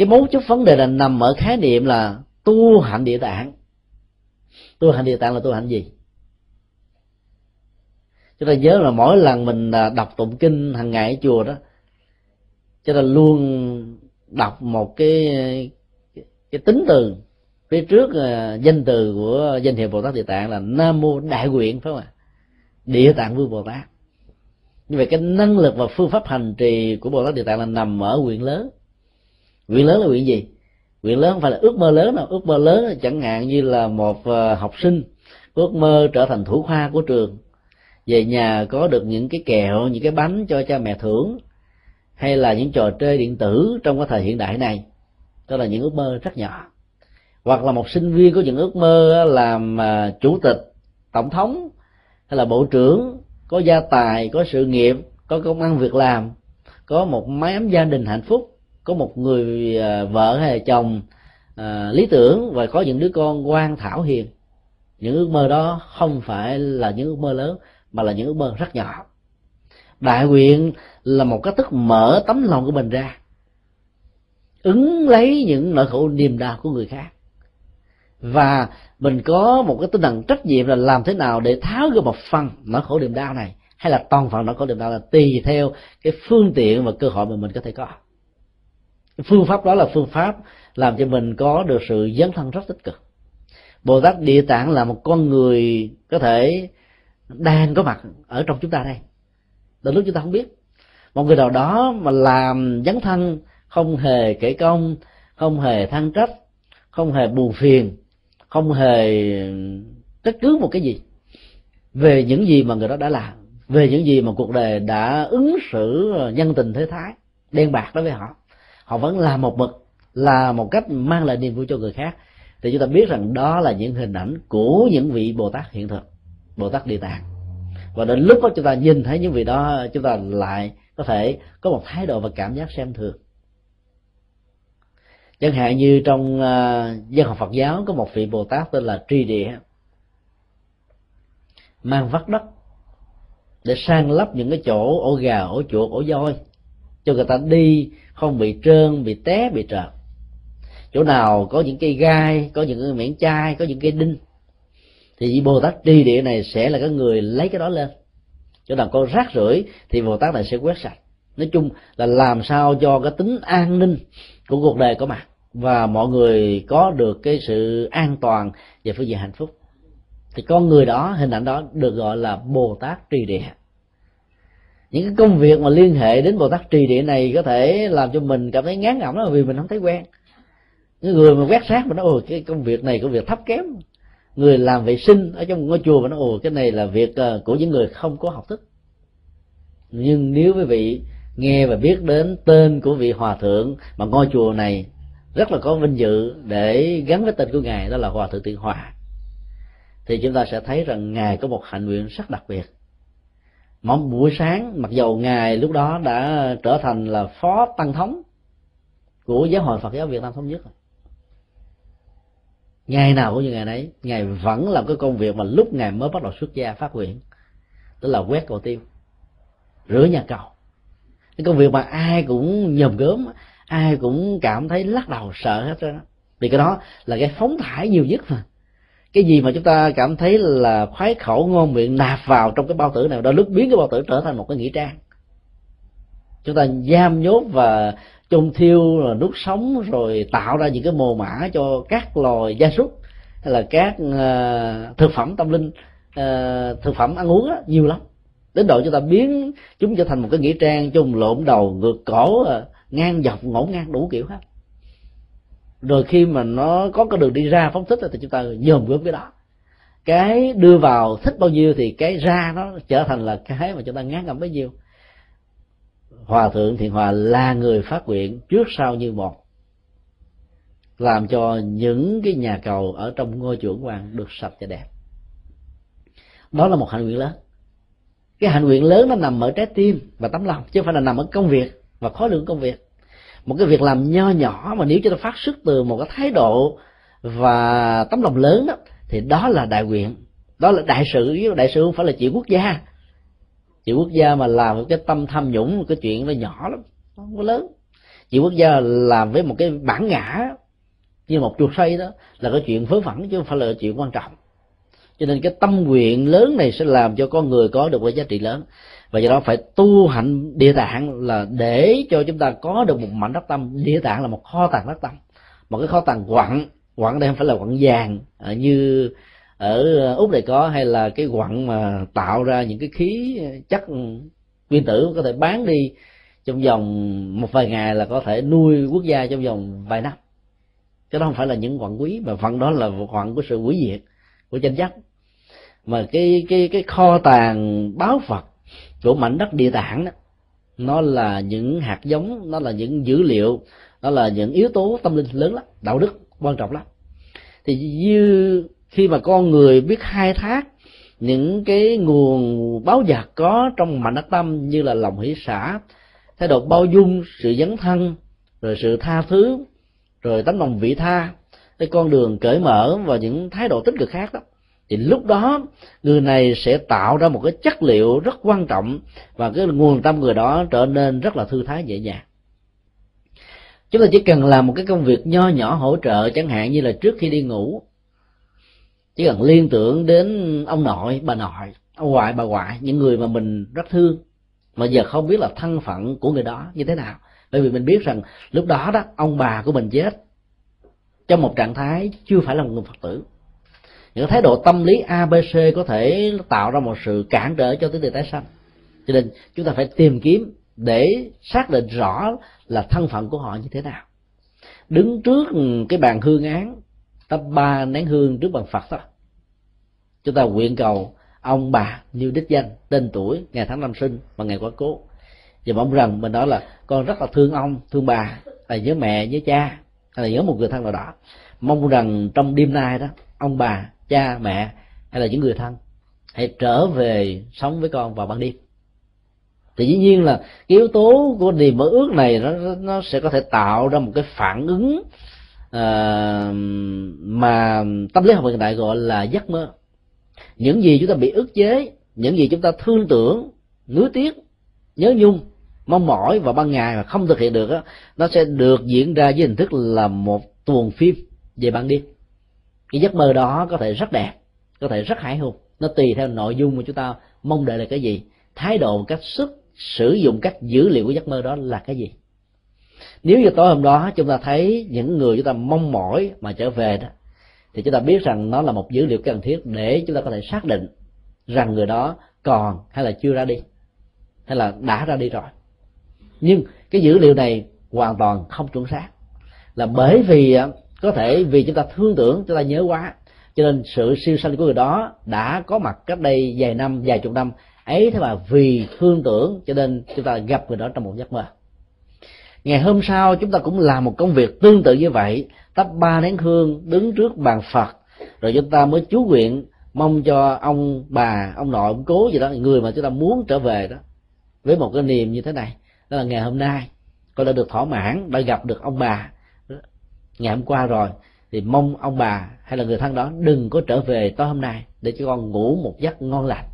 Cái mấu chốt vấn đề là nằm ở khái niệm là tu hạnh Địa Tạng. Tu hạnh Địa Tạng là tu hạnh gì? Chúng ta nhớ là mỗi lần mình đọc tụng kinh hàng ngày ở chùa đó, chúng ta luôn đọc một cái tính từ phía trước danh từ của danh hiệu Bồ Tát Địa Tạng là Nam Mô Đại Nguyện, phải không ạ? Địa Tạng Vương Bồ Tát. Như vậy cái năng lực và phương pháp hành trì của Bồ Tát Địa Tạng là nằm ở nguyện lớn. Nguyện lớn là nguyện gì? Nguyện lớn không phải là ước mơ lớn đâu. Ước mơ lớn chẳng hạn như là một học sinh ước mơ trở thành thủ khoa của trường, về nhà có được những cái kẹo, những cái bánh cho cha mẹ thưởng, hay là những trò chơi điện tử trong cái thời hiện đại này. Đó là những ước mơ rất nhỏ. Hoặc là một sinh viên có những ước mơ làm chủ tịch, tổng thống hay là bộ trưởng, có gia tài, có sự nghiệp, có công ăn việc làm, có một mái ấm gia đình hạnh phúc, có một người vợ hay là chồng lý tưởng và có những đứa con ngoan thảo hiền. Những ước mơ đó không phải là những ước mơ lớn mà là những ước mơ rất nhỏ. Đại nguyện là một cách thức mở tấm lòng của mình ra, ứng lấy những nỗi khổ niềm đau của người khác, và mình có một cái tinh thần trách nhiệm là làm thế nào để tháo gỡ một phần nỗi khổ niềm đau này, hay là toàn phần nỗi khổ niềm đau, là tùy theo cái phương tiện và cơ hội mà mình có thể có. Phương pháp đó là phương pháp làm cho mình có được sự dấn thân rất tích cực. Bồ Tát Địa Tạng là một con người có thể đang có mặt ở trong chúng ta đây, từ lúc chúng ta không biết. Một người nào đó mà làm dấn thân, không hề kể công, không hề than trách, không hề buồn phiền, không hề trách cứ một cái gì về những gì mà người đó đã làm, về những gì mà cuộc đời đã ứng xử nhân tình thế thái đen bạc đối với họ, họ vẫn làm một mực, là một cách mang lại niềm vui cho người khác. Thì chúng ta biết rằng đó là những hình ảnh của những vị Bồ Tát hiện thực, Bồ Tát Địa Tạng. Và đến lúc đó chúng ta nhìn thấy những vị đó, chúng ta lại có thể có một thái độ và cảm giác xem thường. Chẳng hạn như trong dân học Phật giáo có một vị Bồ Tát tên là Trì Địa, mang vắt đất để san lấp những cái chỗ ổ gà, ổ chuột, ổ voi cho người ta đi không bị trơn, bị té, bị trợt. Chỗ nào có những cây gai, có những miếng chai, có những cây đinh thì vị Bồ Tát Trì Địa này sẽ là cái người lấy cái đó lên. Chỗ nào có rác rưởi thì Bồ Tát này sẽ quét sạch. Nói chung là làm sao cho cái tính an ninh của cuộc đời có mặt, và mọi người có được cái sự an toàn về phương diện hạnh phúc. Thì con người đó, hình ảnh đó được gọi là Bồ Tát Trì Địa. Những cái công việc mà liên hệ đến Bồ Tát Trì Địa này có thể làm cho mình cảm thấy ngán ngẩm đó, vì mình không thấy quen. Những người mà quét rác mình nói ồ cái công việc này công việc thấp kém, người làm vệ sinh ở trong ngôi chùa mình nói ồ cái này là việc của những người không có học thức. Nhưng nếu quý vị nghe và biết đến tên của vị hòa thượng mà ngôi chùa này rất là có vinh dự để gắn với tên của ngài, đó là Hòa Thượng Thiện Hòa, thì chúng ta sẽ thấy rằng ngài có một hạnh nguyện rất đặc biệt. Mỗi buổi sáng, mặc dầu ngài lúc đó đã trở thành là Phó Tăng Thống của Giáo hội Phật giáo Việt Nam Thống nhất, ngày nào cũng như ngày nấy, ngài vẫn làm cái công việc mà lúc ngài mới bắt đầu xuất gia phát nguyện, tức là quét cầu tiêu, rửa nhà cầu. Cái công việc mà ai cũng nhòm gớm, ai cũng cảm thấy lắc đầu sợ hết trơn, vì cái đó là cái phóng thải nhiều nhất mà. Cái gì mà chúng ta cảm thấy là khoái khẩu ngon miệng nạp vào trong cái bao tử này, đôi lúc biến cái bao tử trở thành một cái nghĩa trang. Chúng ta giam nhốt và chôn thiêu rồi nuốt sống, rồi tạo ra những cái mồ mả cho các loài gia súc hay là các thực phẩm tâm linh, thực phẩm ăn uống đó, nhiều lắm, đến độ chúng ta biến chúng trở thành một cái nghĩa trang, chôn lộn đầu ngược cổ, ngang dọc ngổn ngang đủ kiểu hết. Rồi khi mà nó có cái đường đi ra phóng thích thì chúng ta dòm gớm cái đó, cái đưa vào thích bao nhiêu thì cái ra nó trở thành là cái mà chúng ta ngán ngẩm bấy nhiêu. Hòa Thượng Thiện Hòa là người phát nguyện trước sau như một, làm cho những cái nhà cầu ở trong ngôi chùa hoàng được sạch và đẹp. Đó là một hạnh nguyện lớn. Cái hạnh nguyện lớn nó nằm ở trái tim và tấm lòng, chứ không phải là nằm ở công việc và khối lượng công việc. Một cái việc làm nho nhỏ mà nếu chúng ta phát xuất từ một cái thái độ và tấm lòng lớn đó, thì đó là đại nguyện, đó là đại sự. Đại sự không phải là chỉ quốc gia. Chỉ quốc gia mà làm cái tâm tham nhũng, cái chuyện nó nhỏ lắm, không có lớn. Chỉ quốc gia làm với một cái bản ngã như một chuột xoay đó là cái chuyện vớ vẩn chứ không phải là chuyện quan trọng. Cho nên cái tâm nguyện lớn này sẽ làm cho con người có được cái giá trị lớn, và do đó phải tu hạnh Địa Tạng là để cho chúng ta có được một mảnh đất tâm. Địa Tạng là một kho tàng đất tâm, một cái kho tàng quặng. Quặng đây không phải là quặng vàng như ở Úc này có, hay là cái quặng mà tạo ra những cái khí chất nguyên tử có thể bán đi trong vòng một vài ngày là có thể nuôi quốc gia trong vòng vài năm. Chứ đó không phải là những quặng quý, mà phần đó là quặng của sự hủy diệt, của tranh chấp. Mà cái kho tàng báo Phật của mảnh đất Địa Tạng đó, nó là những hạt giống, nó là những dữ liệu, nó là những yếu tố tâm linh lớn lắm, đạo đức quan trọng lắm. Thì như khi mà con người biết khai thác những cái nguồn báo vật có trong mảnh đất tâm, như là lòng hỷ xả, thái độ bao dung, sự dấn thân, rồi sự tha thứ, rồi tấm lòng vị tha, cái con đường cởi mở và những thái độ tích cực khác đó, thì lúc đó người này sẽ tạo ra một cái chất liệu rất quan trọng, và cái nguồn tâm người đó trở nên rất là thư thái nhẹ nhàng. Chúng ta chỉ cần làm một cái công việc nho nhỏ hỗ trợ, chẳng hạn như là trước khi đi ngủ chỉ cần liên tưởng đến ông nội, bà nội, ông ngoại, bà ngoại, những người mà mình rất thương mà giờ không biết là thân phận của người đó như thế nào, bởi vì mình biết rằng lúc đó đó ông bà của mình chết trong một trạng thái chưa phải là một người Phật tử. Những thái độ tâm lý ABC có thể tạo ra một sự cản trở cho tới đời tái sanh. Cho nên chúng ta phải tìm kiếm để xác định rõ là thân phận của họ như thế nào. Đứng trước cái bàn hương án, tắp 3 nén hương trước bàn Phật đó, chúng ta nguyện cầu ông bà như đích danh, tên tuổi, ngày tháng năm sinh và ngày quá cố, và mong rằng mình nói là con rất là thương ông, thương bà, nhớ mẹ, nhớ cha, hay là nhớ một người thân nào đó. Mong rằng trong đêm nay đó, ông bà, cha, mẹ hay là những người thân hãy trở về sống với con vào ban đêm. Thì dĩ nhiên là cái yếu tố của niềm mơ ước này nó sẽ có thể tạo ra một cái phản ứng mà tâm lý học hiện đại gọi là giấc mơ. Những gì chúng ta bị ức chế, những gì chúng ta thương tưởng, nuối tiếc, nhớ nhung, mong mỏi vào ban ngày mà không thực hiện được đó, nó sẽ được diễn ra với hình thức là một tuồng phim về ban đêm. Cái giấc mơ đó có thể rất đẹp, có thể rất hãi hùng, nó tùy theo nội dung mà chúng ta mong đợi là cái gì, thái độ, cách sử dụng các dữ liệu của giấc mơ đó là cái gì. Nếu như tối hôm đó chúng ta thấy những người chúng ta mong mỏi mà trở về đó, thì chúng ta biết rằng nó là một dữ liệu cần thiết để chúng ta có thể xác định rằng người đó còn hay là chưa ra đi, hay là đã ra đi rồi. Nhưng cái dữ liệu này hoàn toàn không chuẩn xác, là bởi vì có thể vì chúng ta thương tưởng, chúng ta nhớ quá, cho nên sự siêu sanh của người đó đã có mặt cách đây vài năm, vài chục năm ấy, thế mà vì thương tưởng cho nên chúng ta gặp người đó trong một giấc mơ. Ngày hôm sau chúng ta cũng làm một công việc tương tự như vậy, thắp 3 nén hương, đứng trước bàn Phật, rồi chúng ta mới chú nguyện mong cho ông bà, ông nội, ông cố gì đó, người mà chúng ta muốn trở về đó, với một cái niềm như thế này, đó là ngày hôm nay con đã được thỏa mãn, đã gặp được ông bà ngày hôm qua rồi, thì mong ông bà hay là người thân đó đừng có trở về tối hôm nay, để cho con ngủ một giấc ngon lành.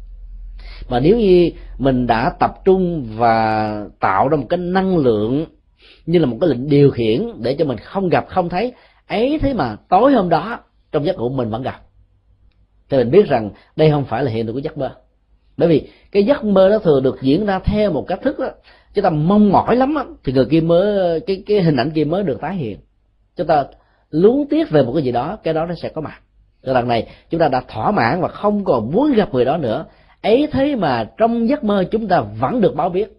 Mà nếu như mình đã tập trung và tạo ra một cái năng lượng như là một cái lệnh điều khiển để cho mình không gặp, không thấy ấy, thế mà tối hôm đó trong giấc ngủ mình vẫn gặp, thì mình biết rằng đây không phải là hiện tượng của giấc mơ. Bởi vì cái giấc mơ đó thường được diễn ra theo một cách thức đó, chúng ta mong mỏi lắm đó, thì người kia mới cái hình ảnh kia mới được tái hiện. Chúng ta luống tiếc về một cái gì đó, cái đó nó sẽ có mặt. Rồi lần này chúng ta đã thỏa mãn và không còn muốn gặp người đó nữa, ấy thế mà trong giấc mơ chúng ta vẫn được báo biết,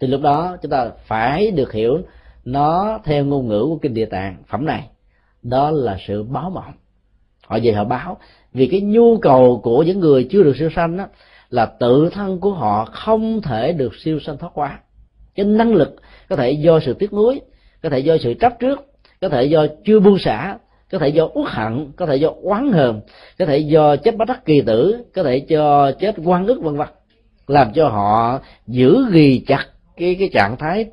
thì lúc đó chúng ta phải được hiểu nó theo ngôn ngữ của kinh Địa Tạng phẩm này, đó là sự báo mộng. Họ về họ báo vì cái nhu cầu của những người chưa được siêu sanh đó, là tự thân của họ không thể được siêu sanh thoát qua. Cái năng lực có thể do sự tiếc nuối, có thể do sự chấp trước, có thể do chưa buông xả, có thể do uất hận, có thể do oán hờn, có thể do chết bất đắc kỳ tử, có thể do chết oan ức, vân vân, làm cho họ giữ ghi chặt cái trạng thái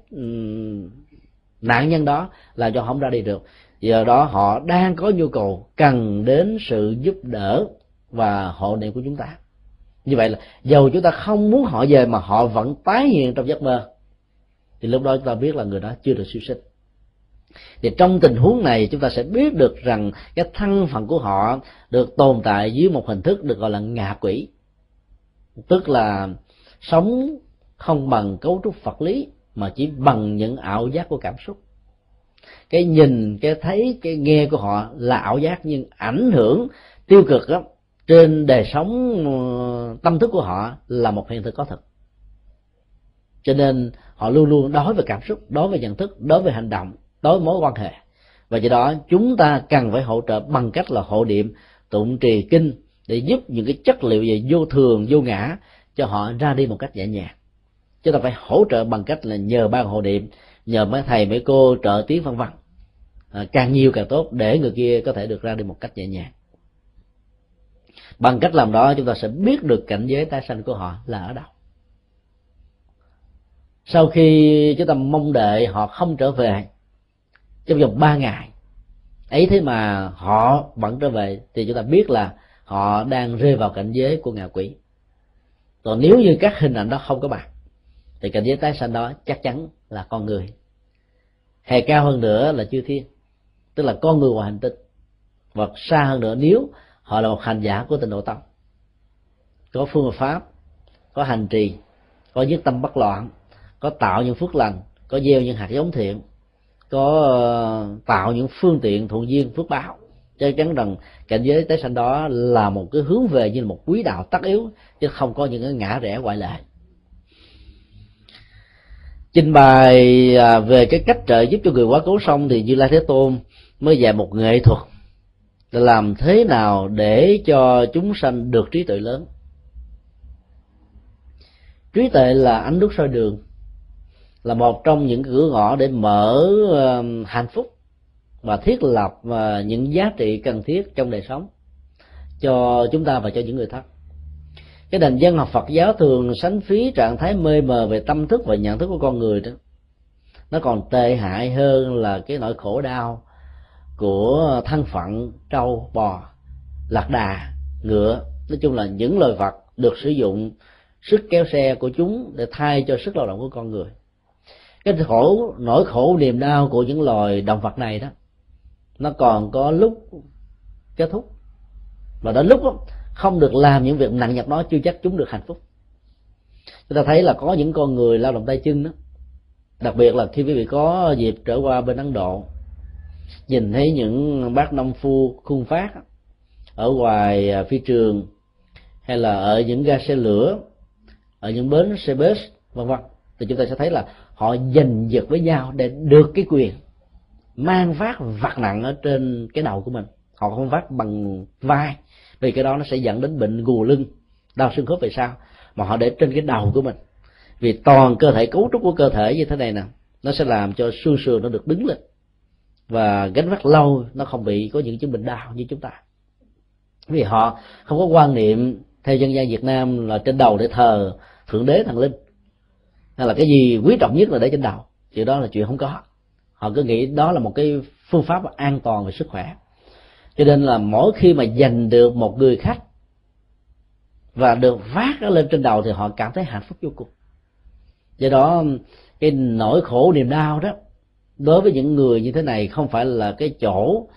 nạn nhân đó, làm cho họ không ra đi được. Giờ đó họ đang có nhu cầu cần đến sự giúp đỡ và hộ niệm của chúng ta. Như vậy là dầu chúng ta không muốn họ về mà họ vẫn tái hiện trong giấc mơ, thì lúc đó chúng ta biết là người đó chưa được siêu sinh. Thì trong tình huống này chúng ta sẽ biết được rằng cái thân phận của họ được tồn tại dưới một hình thức được gọi là ngạ quỷ, tức là sống không bằng cấu trúc vật lý mà chỉ bằng những ảo giác của cảm xúc. Cái nhìn, cái thấy, cái nghe của họ là ảo giác, nhưng ảnh hưởng tiêu cực lắm trên đời sống tâm thức của họ là một hiện thực có thực. Cho nên họ luôn luôn đối với cảm xúc, đối với nhận thức, đối với hành động, đối với mối quan hệ. Và do đó chúng ta cần phải hỗ trợ bằng cách là hộ niệm, tụng trì kinh để giúp những cái chất liệu về vô thường, vô ngã cho họ ra đi một cách nhẹ nhàng. Chúng ta phải hỗ trợ bằng cách là nhờ ban hộ niệm, nhờ mấy thầy mấy cô trợ tiếng vân vân, càng nhiều càng tốt để người kia có thể được ra đi một cách nhẹ nhàng. Bằng cách làm đó chúng ta sẽ biết được cảnh giới tái sanh của họ là ở đâu. Sau khi chúng ta mong đợi họ không trở về trong vòng 3 ngày, ấy thế mà họ vẫn trở về thì chúng ta biết là họ đang rơi vào cảnh giới của ngạ quỷ. Còn nếu như các hình ảnh đó không có mặt thì cảnh giới tái sanh đó chắc chắn là con người, hay cao hơn nữa là chư thiên, tức là con người ngoài hành tinh, hoặc xa hơn nữa nếu họ là một hành giả của tịnh độ tông, có phương pháp, có hành trì, có nhất tâm bất loạn, có tạo những phước lành, có gieo những hạt giống thiện, có tạo những phương tiện thuận duyên phước báo. Chắc chắn rằng cảnh giới tái sanh đó là một cái hướng về như là một quý đạo tất yếu, chứ không có những cái ngã rẽ ngoại lệ. Trình bày về cái cách trợ giúp cho người quá cố xong thì Như Lai Thế Tôn mới dạy một nghệ thuật là làm thế nào để cho chúng sanh được trí tuệ lớn. Trí tuệ là ánh đuốc soi đường, là một trong những cửa ngõ để mở hạnh phúc và thiết lập những giá trị cần thiết trong đời sống cho chúng ta và cho những người thân. Cái nền văn học Phật giáo thường sánh phí trạng thái mê mờ về tâm thức và nhận thức của con người đó, nó còn tệ hại hơn là cái nỗi khổ đau của thân phận trâu, bò, lạc đà, ngựa, nói chung là những loài vật được sử dụng sức kéo xe của chúng để thay cho sức lao động của con người. Cái khổ, nỗi khổ niềm đau của những loài động vật này đó, nó còn có lúc kết thúc, và đến lúc đó, không được làm những việc nặng nhọc đó chưa chắc chúng được hạnh phúc. Chúng ta thấy là có những con người lao động tay chân đó, đặc biệt là khi quý vị có dịp trở qua bên Ấn Độ, nhìn thấy những bác nông phu khuân phát ở ngoài phi trường, hay là ở những ga xe lửa, ở những bến xe bus v.v. thì chúng ta sẽ thấy là họ giành giật với nhau để được cái quyền mang vác vặt nặng ở trên cái đầu của mình. Họ không vác bằng vai, vì cái đó nó sẽ dẫn đến bệnh gù lưng, đau xương khớp về sau, mà họ để trên cái đầu của mình. Vì toàn cơ thể, cấu trúc của cơ thể như thế này nè, nó sẽ làm cho xương sườn nó được đứng lên, và gánh vác lâu nó không bị có những chứng bệnh đau như chúng ta. Vì họ không có quan niệm theo dân gian Việt Nam là trên đầu để thờ thượng đế thần linh, hay là cái gì quý trọng nhất là để trên đầu, chuyện đó là chuyện không có. Họ cứ nghĩ đó là một cái phương pháp an toàn về sức khỏe. Cho nên là mỗi khi mà giành được một người khách và được vác nó lên trên đầu thì họ cảm thấy hạnh phúc vô cùng. Do đó cái nỗi khổ niềm đau đó đối với những người như thế này không phải là cái chỗ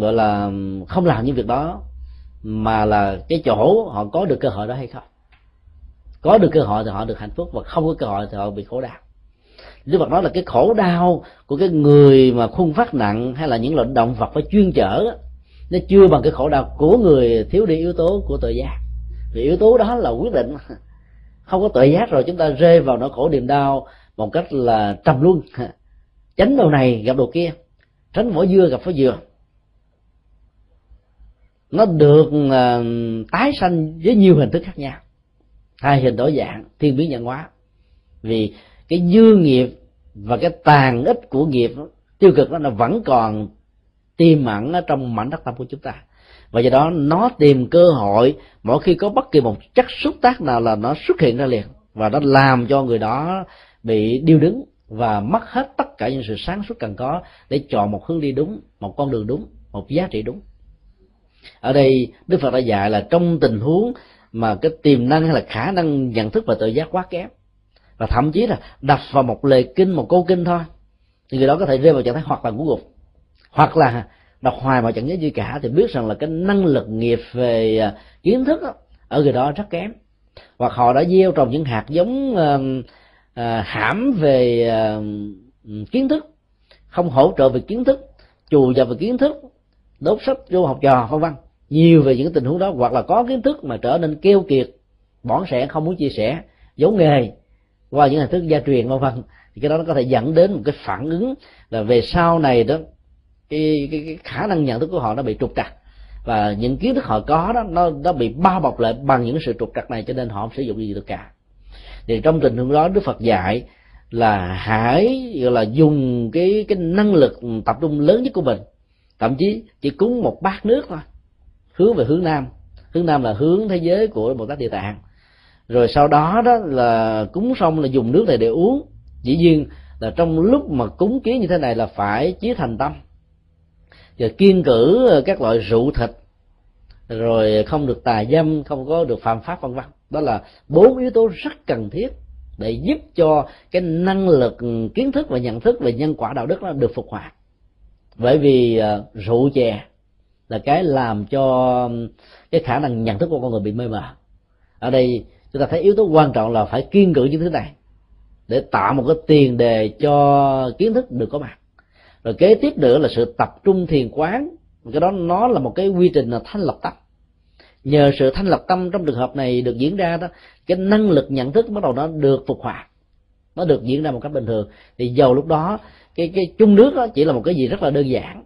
gọi là không làm những việc đó, mà là cái chỗ họ có được cơ hội đó hay không. Có được cơ hội thì họ được hạnh phúc, và không có cơ hội thì họ bị khổ đau. Đức Phật nói là cái khổ đau của cái người mà khuân vác nặng hay là những loại động vật phải chuyên chở đó, nó chưa bằng cái khổ đau của người thiếu đi yếu tố của tội giác. Vì yếu tố đó là quyết định. Không có tội giác rồi chúng ta rơi vào nỗi khổ niềm đau một cách là trầm luân, tránh đồ này gặp đồ kia, tránh vỏ dưa gặp vỏ dừa. Nó được tái sanh với nhiều hình thức khác nhau, hai hình đổi dạng, thiên biến văn hóa. Vì cái dư nghiệp và cái tàn ích của nghiệp tiêu cực đó, nó vẫn còn tiềm ẩn ở trong mảnh đất tâm của chúng ta, và do đó nó tìm cơ hội mỗi khi có bất kỳ một chất xúc tác nào là nó xuất hiện ra liền, và nó làm cho người đó bị điêu đứng và mất hết tất cả những sự sáng suốt cần có để chọn một hướng đi đúng, một con đường đúng, một giá trị đúng. Ở đây Đức Phật đã dạy là trong tình huống mà cái tiềm năng hay là khả năng nhận thức và tự giác quá kém, và thậm chí là đập vào một lời kinh, một câu kinh thôi thì người đó có thể rơi vào trạng thái hoặc là ngũ gục, hoặc là đọc hoài mà chẳng nhớ gì cả, thì biết rằng là cái năng lực nghiệp về kiến thức đó, ở người đó rất kém, hoặc họ đã gieo trồng những hạt giống hãm về kiến thức, không hỗ trợ về kiến thức, chùi vào về kiến thức, đốt sách vô học trò vân vân, nhiều về những tình huống đó, hoặc là có kiến thức mà trở nên keo kiệt, bỏn sẻn, không muốn chia sẻ, giấu nghề qua những hình thức gia truyền vân vân, thì cái đó nó có thể dẫn đến một cái phản ứng là về sau này đó cái khả năng nhận thức của họ nó bị trục trặc, và những kiến thức họ có đó nó bị bao bọc lại bằng những sự trục trặc này, cho nên họ không sử dụng gì được cả. Thì trong tình huống đó Đức Phật dạy là hãy gọi là dùng cái năng lực tập trung lớn nhất của mình, thậm chí chỉ cúng một bát nước thôi, hướng về hướng nam, hướng nam là hướng thế giới của Bồ Tát Địa Tạng, rồi sau đó đó là cúng xong là dùng nước này để uống. Dĩ nhiên là trong lúc mà cúng kiến như thế này là phải chí thành tâm, rồi kiêng cử các loại rượu thịt, rồi không được tà dâm, không có được phạm pháp vân vân. Đó là 4 yếu tố rất cần thiết để giúp cho cái năng lực kiến thức và nhận thức về nhân quả đạo đức nó được phục hoạt. Bởi vì rượu chè là cái làm cho cái khả năng nhận thức của con người bị mê mờ. Ở đây chúng ta thấy yếu tố quan trọng là phải kiêng cử những thứ này để tạo một cái tiền đề cho kiến thức được có mặt. Rồi kế tiếp nữa là sự tập trung thiền quán, cái đó nó là một cái quy trình là thanh lọc tâm. Nhờ sự thanh lọc tâm trong trường hợp này được diễn ra đó, cái năng lực nhận thức bắt đầu nó được phục hoạt, nó được diễn ra một cách bình thường. Thì dầu lúc đó cái chung nước đó chỉ là một cái gì rất là đơn giản,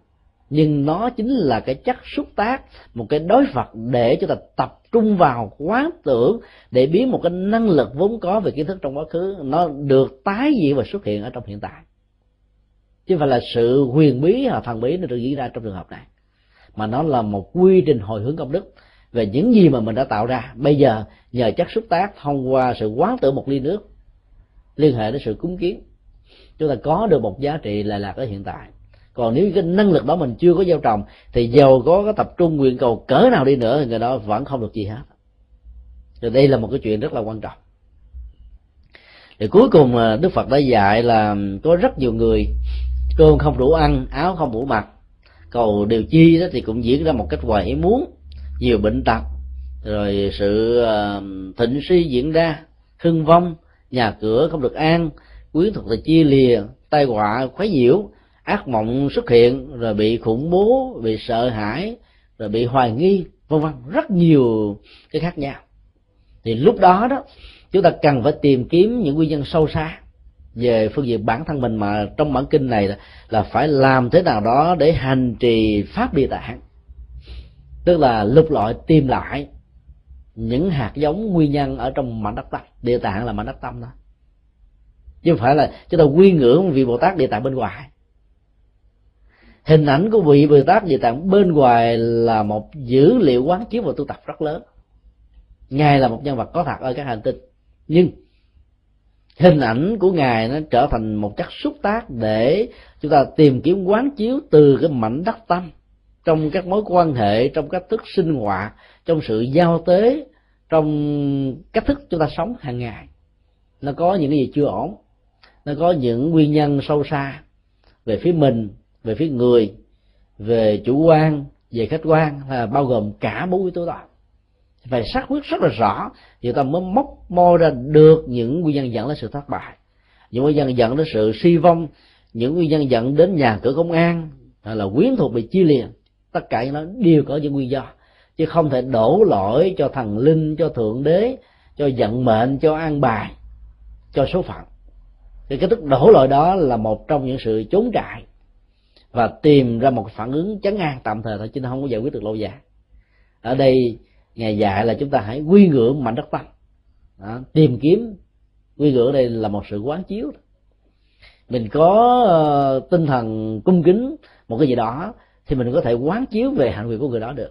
nhưng nó chính là cái chất xúc tác, một cái đối vật để cho ta tập trung vào quán tưởng, để biến một cái năng lực vốn có về kiến thức trong quá khứ nó được tái diễn và xuất hiện ở trong hiện tại. Chứ không phải là sự huyền bí hoặc thần bí nó được diễn ra trong trường hợp này, mà nó là một quy trình hồi hướng công đức về những gì mà mình đã tạo ra. Bây giờ nhờ chất xúc tác thông qua sự quán tưởng một ly nước liên hệ đến sự cúng kiến, chúng ta có được một giá trị lệ lạc ở hiện tại. Còn nếu cái năng lực đó mình chưa có gieo trồng thì giàu có cái tập trung nguyện cầu cỡ nào đi nữa thì người đó vẫn không được gì hết. Rồi đây là một cái chuyện rất là quan trọng. Rồi cuối cùng Đức Phật đã dạy là có rất nhiều người cơm không đủ ăn, áo không đủ mặc, cầu điều chi đó thì cũng diễn ra một cách ngoài ý muốn, nhiều bệnh tật, rồi sự thịnh suy diễn ra, hưng vong, nhà cửa không được an, quyến thuộc là chia lìa, tai họa khuấy nhiễu, ác mộng xuất hiện, rồi bị khủng bố, bị sợ hãi, rồi bị hoài nghi vân vân, rất nhiều cái khác nhau. Thì lúc đó đó chúng ta cần phải tìm kiếm những nguyên nhân sâu xa về phương diện bản thân mình, mà trong bản kinh này là phải làm thế nào đó để hành trì pháp Địa Tạng, tức là lục lọi tìm lại những hạt giống nguyên nhân ở trong mảnh đất tâm. Địa Tạng là mảnh đất tâm đó, chứ không phải là chúng ta quy ngưỡng vị Bồ Tát Địa Tạng bên ngoài. Hình ảnh của vị Bồ Tát Địa Tạng bên ngoài là một dữ liệu quán chiếu và tu tập rất lớn. Ngài là một nhân vật có thật ở các hành tinh, nhưng hình ảnh của Ngài nó trở thành một chất xúc tác để chúng ta tìm kiếm quán chiếu từ cái mảnh đất tâm, trong các mối quan hệ, trong cách thức sinh hoạt, trong sự giao tế, trong cách thức chúng ta sống hàng ngày. Nó có những cái gì chưa ổn, nó có những nguyên nhân sâu xa về phía mình, về phía người, về chủ quan, về khách quan, là bao gồm cả 4 yếu tố đó. Phải xác quyết rất là rõ thì ta mới móc môi ra được những nguyên nhân dẫn đến sự thất bại, những nguyên nhân dẫn đến sự suy vong, những nguyên nhân dẫn đến nhà cửa công an, là quyến thuộc bị chia liền. Tất cả nó đều có những nguyên do, chứ không thể đổ lỗi cho thần linh, cho thượng đế, cho vận mệnh, cho an bài, cho số phận. Thì cái tức đổ lỗi đó là một trong những sự trốn trại và tìm ra một phản ứng chấn an tạm thời thôi, chứ nó không có giải quyết được lâu dài. Ở đây Ngài dạy là chúng ta hãy quy ngưỡng mảnh đất tâm, tìm kiếm. Quy ngưỡng đây là một sự quán chiếu, mình có tinh thần cung kính một cái gì đó thì mình có thể quán chiếu về hạnh nguyện của người đó được.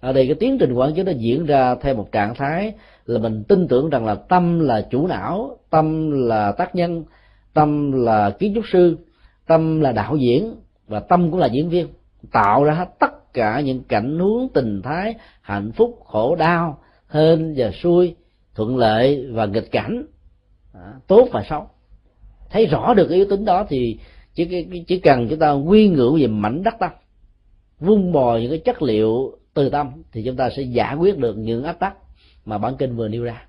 Ở đây cái tiến trình quán chiếu nó diễn ra theo một trạng thái là mình tin tưởng rằng là tâm là chủ não, tâm là tác nhân, tâm là kiến trúc sư, tâm là đạo diễn, và tâm cũng là diễn viên, tạo ra tất cả những cảnh huống, tình thái, hạnh phúc, khổ đau, hên và xuôi, thuận lợi và nghịch cảnh, tốt và xấu. Thấy rõ được cái yếu tính đó thì chỉ cần chúng ta quy ngưỡng về mảnh đất tâm, vun bồi những cái chất liệu từ tâm, thì chúng ta sẽ giải quyết được những áp tắc mà bản kinh vừa nêu ra.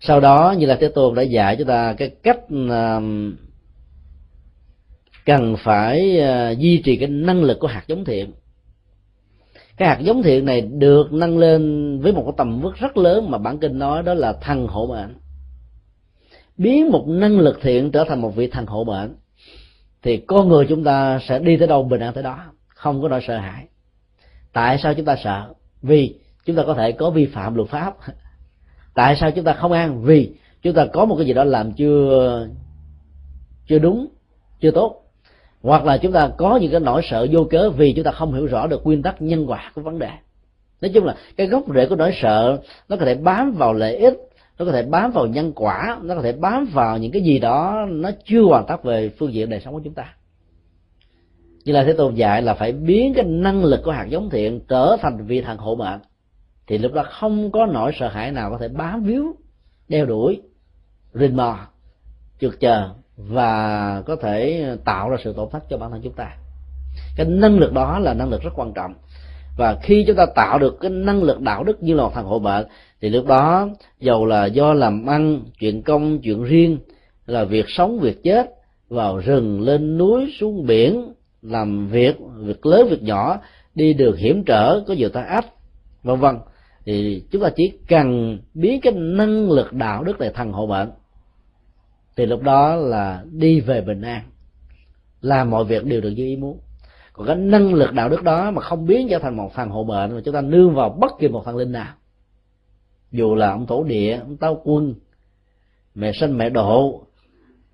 Sau đó Như Lai Thế Tôn đã dạy chúng ta cái cách cần phải duy trì cái năng lực của hạt giống thiện. Cái hạt giống thiện này được nâng lên với một cái tầm vóc rất lớn mà bản kinh nói đó là thần hộ mệnh. Biến một năng lực thiện trở thành một vị thần hộ mệnh thì con người chúng ta sẽ đi tới đâu bình an tới đó, không có nỗi sợ hãi. Tại sao chúng ta sợ? Vì chúng ta có thể có vi phạm luật pháp. Tại sao chúng ta không ăn? Vì chúng ta có một cái gì đó làm chưa đúng, chưa tốt. Hoặc là chúng ta có những cái nỗi sợ vô cớ vì chúng ta không hiểu rõ được nguyên tắc nhân quả của vấn đề. Nói chung là cái gốc rễ của nỗi sợ nó có thể bám vào lợi ích, nó có thể bám vào nhân quả, nó có thể bám vào những cái gì đó nó chưa hoàn tất về phương diện đời sống của chúng ta. Như là Thế Tôn dạy là phải biến cái năng lực của hạt giống thiện trở thành vị thần hộ mệnh, thì lúc đó không có nỗi sợ hãi nào có thể bám víu, đeo đuổi, rình mò, trượt chờ và có thể tạo ra sự tổn thất cho bản thân chúng ta. Cái năng lực đó là năng lực rất quan trọng, và khi chúng ta tạo được cái năng lực đạo đức như là một thằng hộ mệnh thì lúc đó dầu là do làm ăn, chuyện công, chuyện riêng, là việc sống, việc chết, vào rừng, lên núi, xuống biển, làm việc, việc lớn, việc nhỏ, đi đường hiểm trở, có nhiều tai ách, vân vân, thì chúng ta chỉ cần biến cái năng lực đạo đức này thành hộ mệnh thì lúc đó là đi về bình an, làm mọi việc đều được như ý muốn. Còn cái năng lực đạo đức đó mà không biến trở thành một thằng hộ mệnh mà chúng ta nương vào bất kỳ một thần linh nào, dù là ông Thổ Địa, ông Táo Quân, mẹ Sanh mẹ Độ,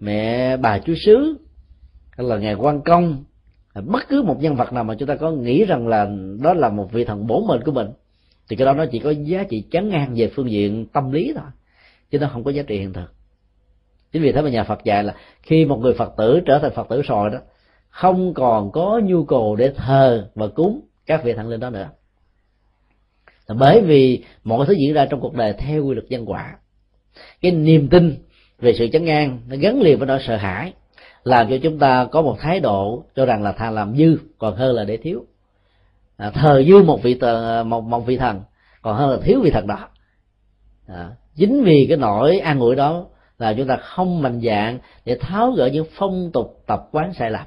mẹ Bà Chúa Xứ, hay là ngài Quan Công, bất cứ một nhân vật nào mà chúng ta có nghĩ rằng là đó là một vị thần bổ mệnh của mình, thì cái đó nó chỉ có giá trị chán ngang về phương diện tâm lý thôi, chứ nó không có giá trị hiện thực. Chính vì thế mà nhà Phật dạy là khi một người Phật tử trở thành Phật tử sồi đó, không còn có nhu cầu để thờ và cúng các vị thần linh đó nữa, là bởi vì mọi thứ diễn ra trong cuộc đời theo quy luật nhân quả. Cái niềm tin về sự chấn an nó gắn liền với nỗi sợ hãi, làm cho chúng ta có một thái độ cho rằng là thà làm dư còn hơn là để thiếu, thờ dư một vị thần còn hơn là thiếu vị thần đó. Chính vì cái nỗi an ủi đó là chúng ta không mạnh dạn để tháo gỡ những phong tục tập quán sai lầm,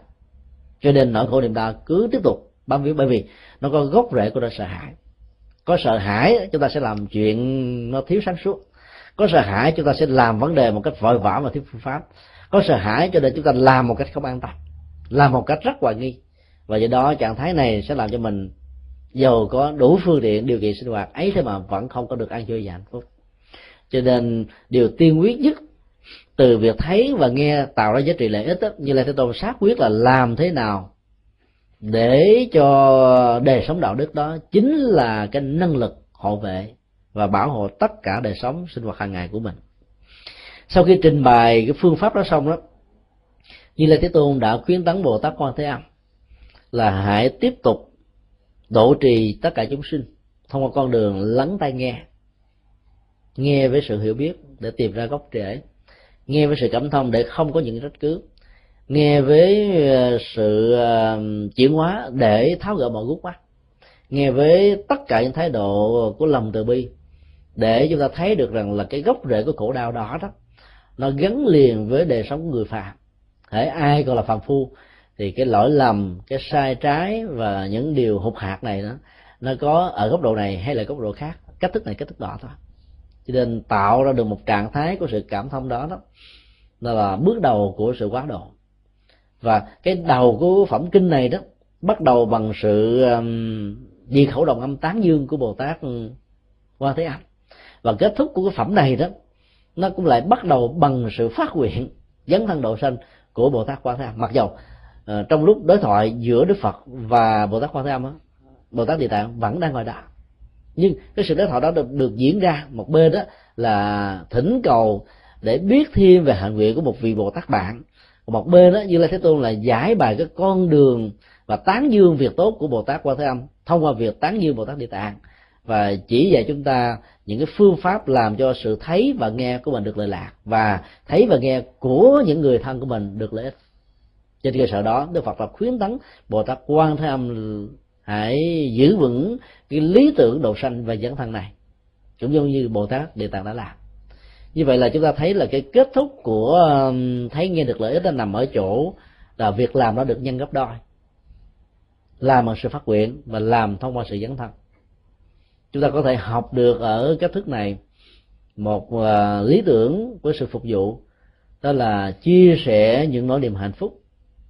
cho nên nỗi khổ niềm đau cứ tiếp tục bám víu, bởi vì nó có gốc rễ của nỗi sợ hãi. Có sợ hãi chúng ta sẽ làm chuyện nó thiếu sáng suốt, có sợ hãi chúng ta sẽ làm vấn đề một cách vội vã và thiếu phương pháp, có sợ hãi cho nên chúng ta làm một cách không an tâm, làm một cách rất hoài nghi, và do đó trạng thái này sẽ làm cho mình dầu có đủ phương tiện điều kiện sinh hoạt ấy thế mà vẫn không có được an vui và hạnh phúc. Cho nên điều tiên quyết nhất từ việc thấy và nghe tạo ra giá trị lợi ích đó, Như Lai Thế Tôn xác quyết là làm thế nào để cho đời sống đạo đức đó chính là cái năng lực hộ vệ và bảo hộ tất cả đời sống sinh hoạt hàng ngày của mình. Sau khi trình bày cái phương pháp đó xong đó, Như Lai Thế Tôn đã khuyến tấn Bồ Tát Quan Thế Âm là hãy tiếp tục độ trì tất cả chúng sinh thông qua con đường lắng tai nghe, nghe với sự hiểu biết để tìm ra gốc rễ, nghe với sự cảm thông để không có những trách cứ, nghe với sự chuyển hóa để tháo gỡ mọi gút mắt, nghe với tất cả những thái độ của lòng từ bi để chúng ta thấy được rằng là cái gốc rễ của khổ đau đó đó nó gắn liền với đời sống người phàm. Hễ ai còn là phàm phu thì cái lỗi lầm, cái sai trái và những điều hụt hạt này đó, nó có ở góc độ này hay là góc độ khác, cách thức này cách thức đó thôi. Cho nên tạo ra được một trạng thái của sự cảm thông đó, đó là bước đầu của sự quá độ. Và cái đầu của phẩm kinh này đó bắt đầu bằng sự diệt khẩu đồng âm tán dương của Bồ Tát Quan Thế Âm, và kết thúc của cái phẩm này đó nó cũng lại bắt đầu bằng sự phát nguyện dấn thân độ sanh của Bồ Tát Quan Thế Âm. Mặc dầu trong lúc đối thoại giữa Đức Phật và Bồ Tát Quan Thế Âm đó, Bồ Tát Địa Tạng vẫn đang ngồi đó, nhưng cái sự đối thoại đó được diễn ra một bên đó là thỉnh cầu để biết thêm về hạnh nguyện của một vị Bồ Tát bạn, một bên đó Như Lai Thế Tôn là giải bài cái con đường và tán dương việc tốt của Bồ Tát Quan Thế Âm thông qua việc tán dương Bồ Tát Địa Tạng, và chỉ dạy chúng ta những cái phương pháp làm cho sự thấy và nghe của mình được lợi lạc, và thấy và nghe của những người thân của mình được lợi ích. Trên cơ sở đó, Đức Phật đã khuyến tấn Bồ Tát Quan Thế Âm hãy giữ vững cái lý tưởng độ sanh và dẫn thân này, cũng giống như Bồ Tát Địa Tạng đã làm. Như vậy là chúng ta thấy là cái kết thúc của thấy nghe được lợi ích nó nằm ở chỗ là việc làm nó được nhân gấp đôi, làm bằng sự phát nguyện và làm thông qua sự dấn thân. Chúng ta có thể học được ở cách thức này một lý tưởng của sự phục vụ, đó là chia sẻ những nỗi niềm hạnh phúc,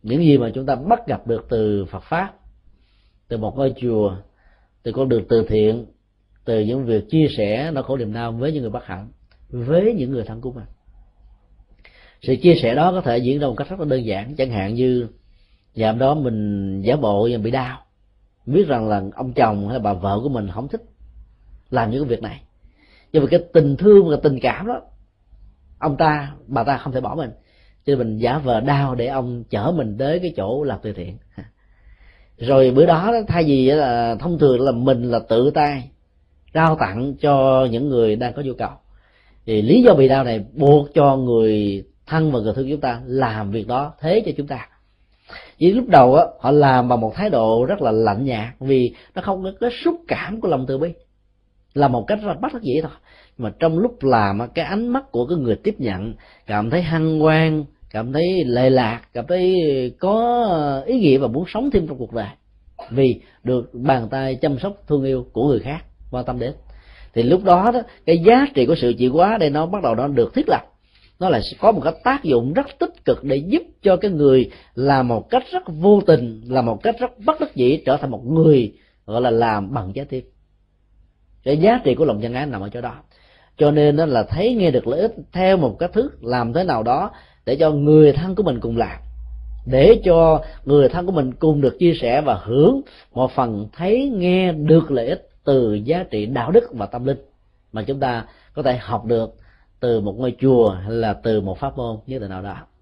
những gì mà chúng ta bắt gặp được từ Phật pháp, từ một ngôi chùa, từ con đường từ thiện, từ những việc chia sẻ nỗi khổ niềm đau với những người bất hạnh, với những người thân của mình. Sự chia sẻ đó có thể diễn ra một cách rất là đơn giản, chẳng hạn như ngày hôm đó mình giả bộ bị đau, biết rằng là ông chồng hay bà vợ của mình không thích làm những cái việc này, nhưng mà cái tình thương và tình cảm đó, ông ta bà ta không thể bỏ mình, cho nên mình giả vờ đau để ông chở mình tới cái chỗ làm từ thiện. Rồi bữa đó thay vì là thông thường là mình là tự tay trao tặng cho những người đang có nhu cầu, thì lý do bị đau này buộc cho người thân và người thương chúng ta làm việc đó thế cho chúng ta. Vì lúc đầu á, họ làm bằng một thái độ rất là lạnh nhạt, vì nó không có cái xúc cảm của lòng từ bi, là một cách rất dễ thôi. Mà trong lúc làm á, cái ánh mắt của cái người tiếp nhận cảm thấy hân hoan, cảm thấy lệ lạc, cảm thấy có ý nghĩa và muốn sống thêm trong cuộc đời, vì được bàn tay chăm sóc thương yêu của người khác quan tâm đến. Thì lúc đó, cái giá trị của sự chuyển hóa đây nó bắt đầu nó được thiết lập, nó là có một cái tác dụng rất tích cực để giúp cho cái người làm một cách rất vô tình, là một cách rất bất đắc dĩ, trở thành một người gọi là làm bằng trái tim. Cái giá trị của lòng nhân ái nằm ở chỗ đó. Cho nên đó là thấy nghe được lợi ích theo một cách thức làm thế nào đó để cho người thân của mình cùng làm, để cho người thân của mình cùng được chia sẻ và hưởng một phần thấy nghe được lợi ích từ giá trị đạo đức và tâm linh mà chúng ta có thể học được từ một ngôi chùa hay là từ một pháp môn như thế nào đó.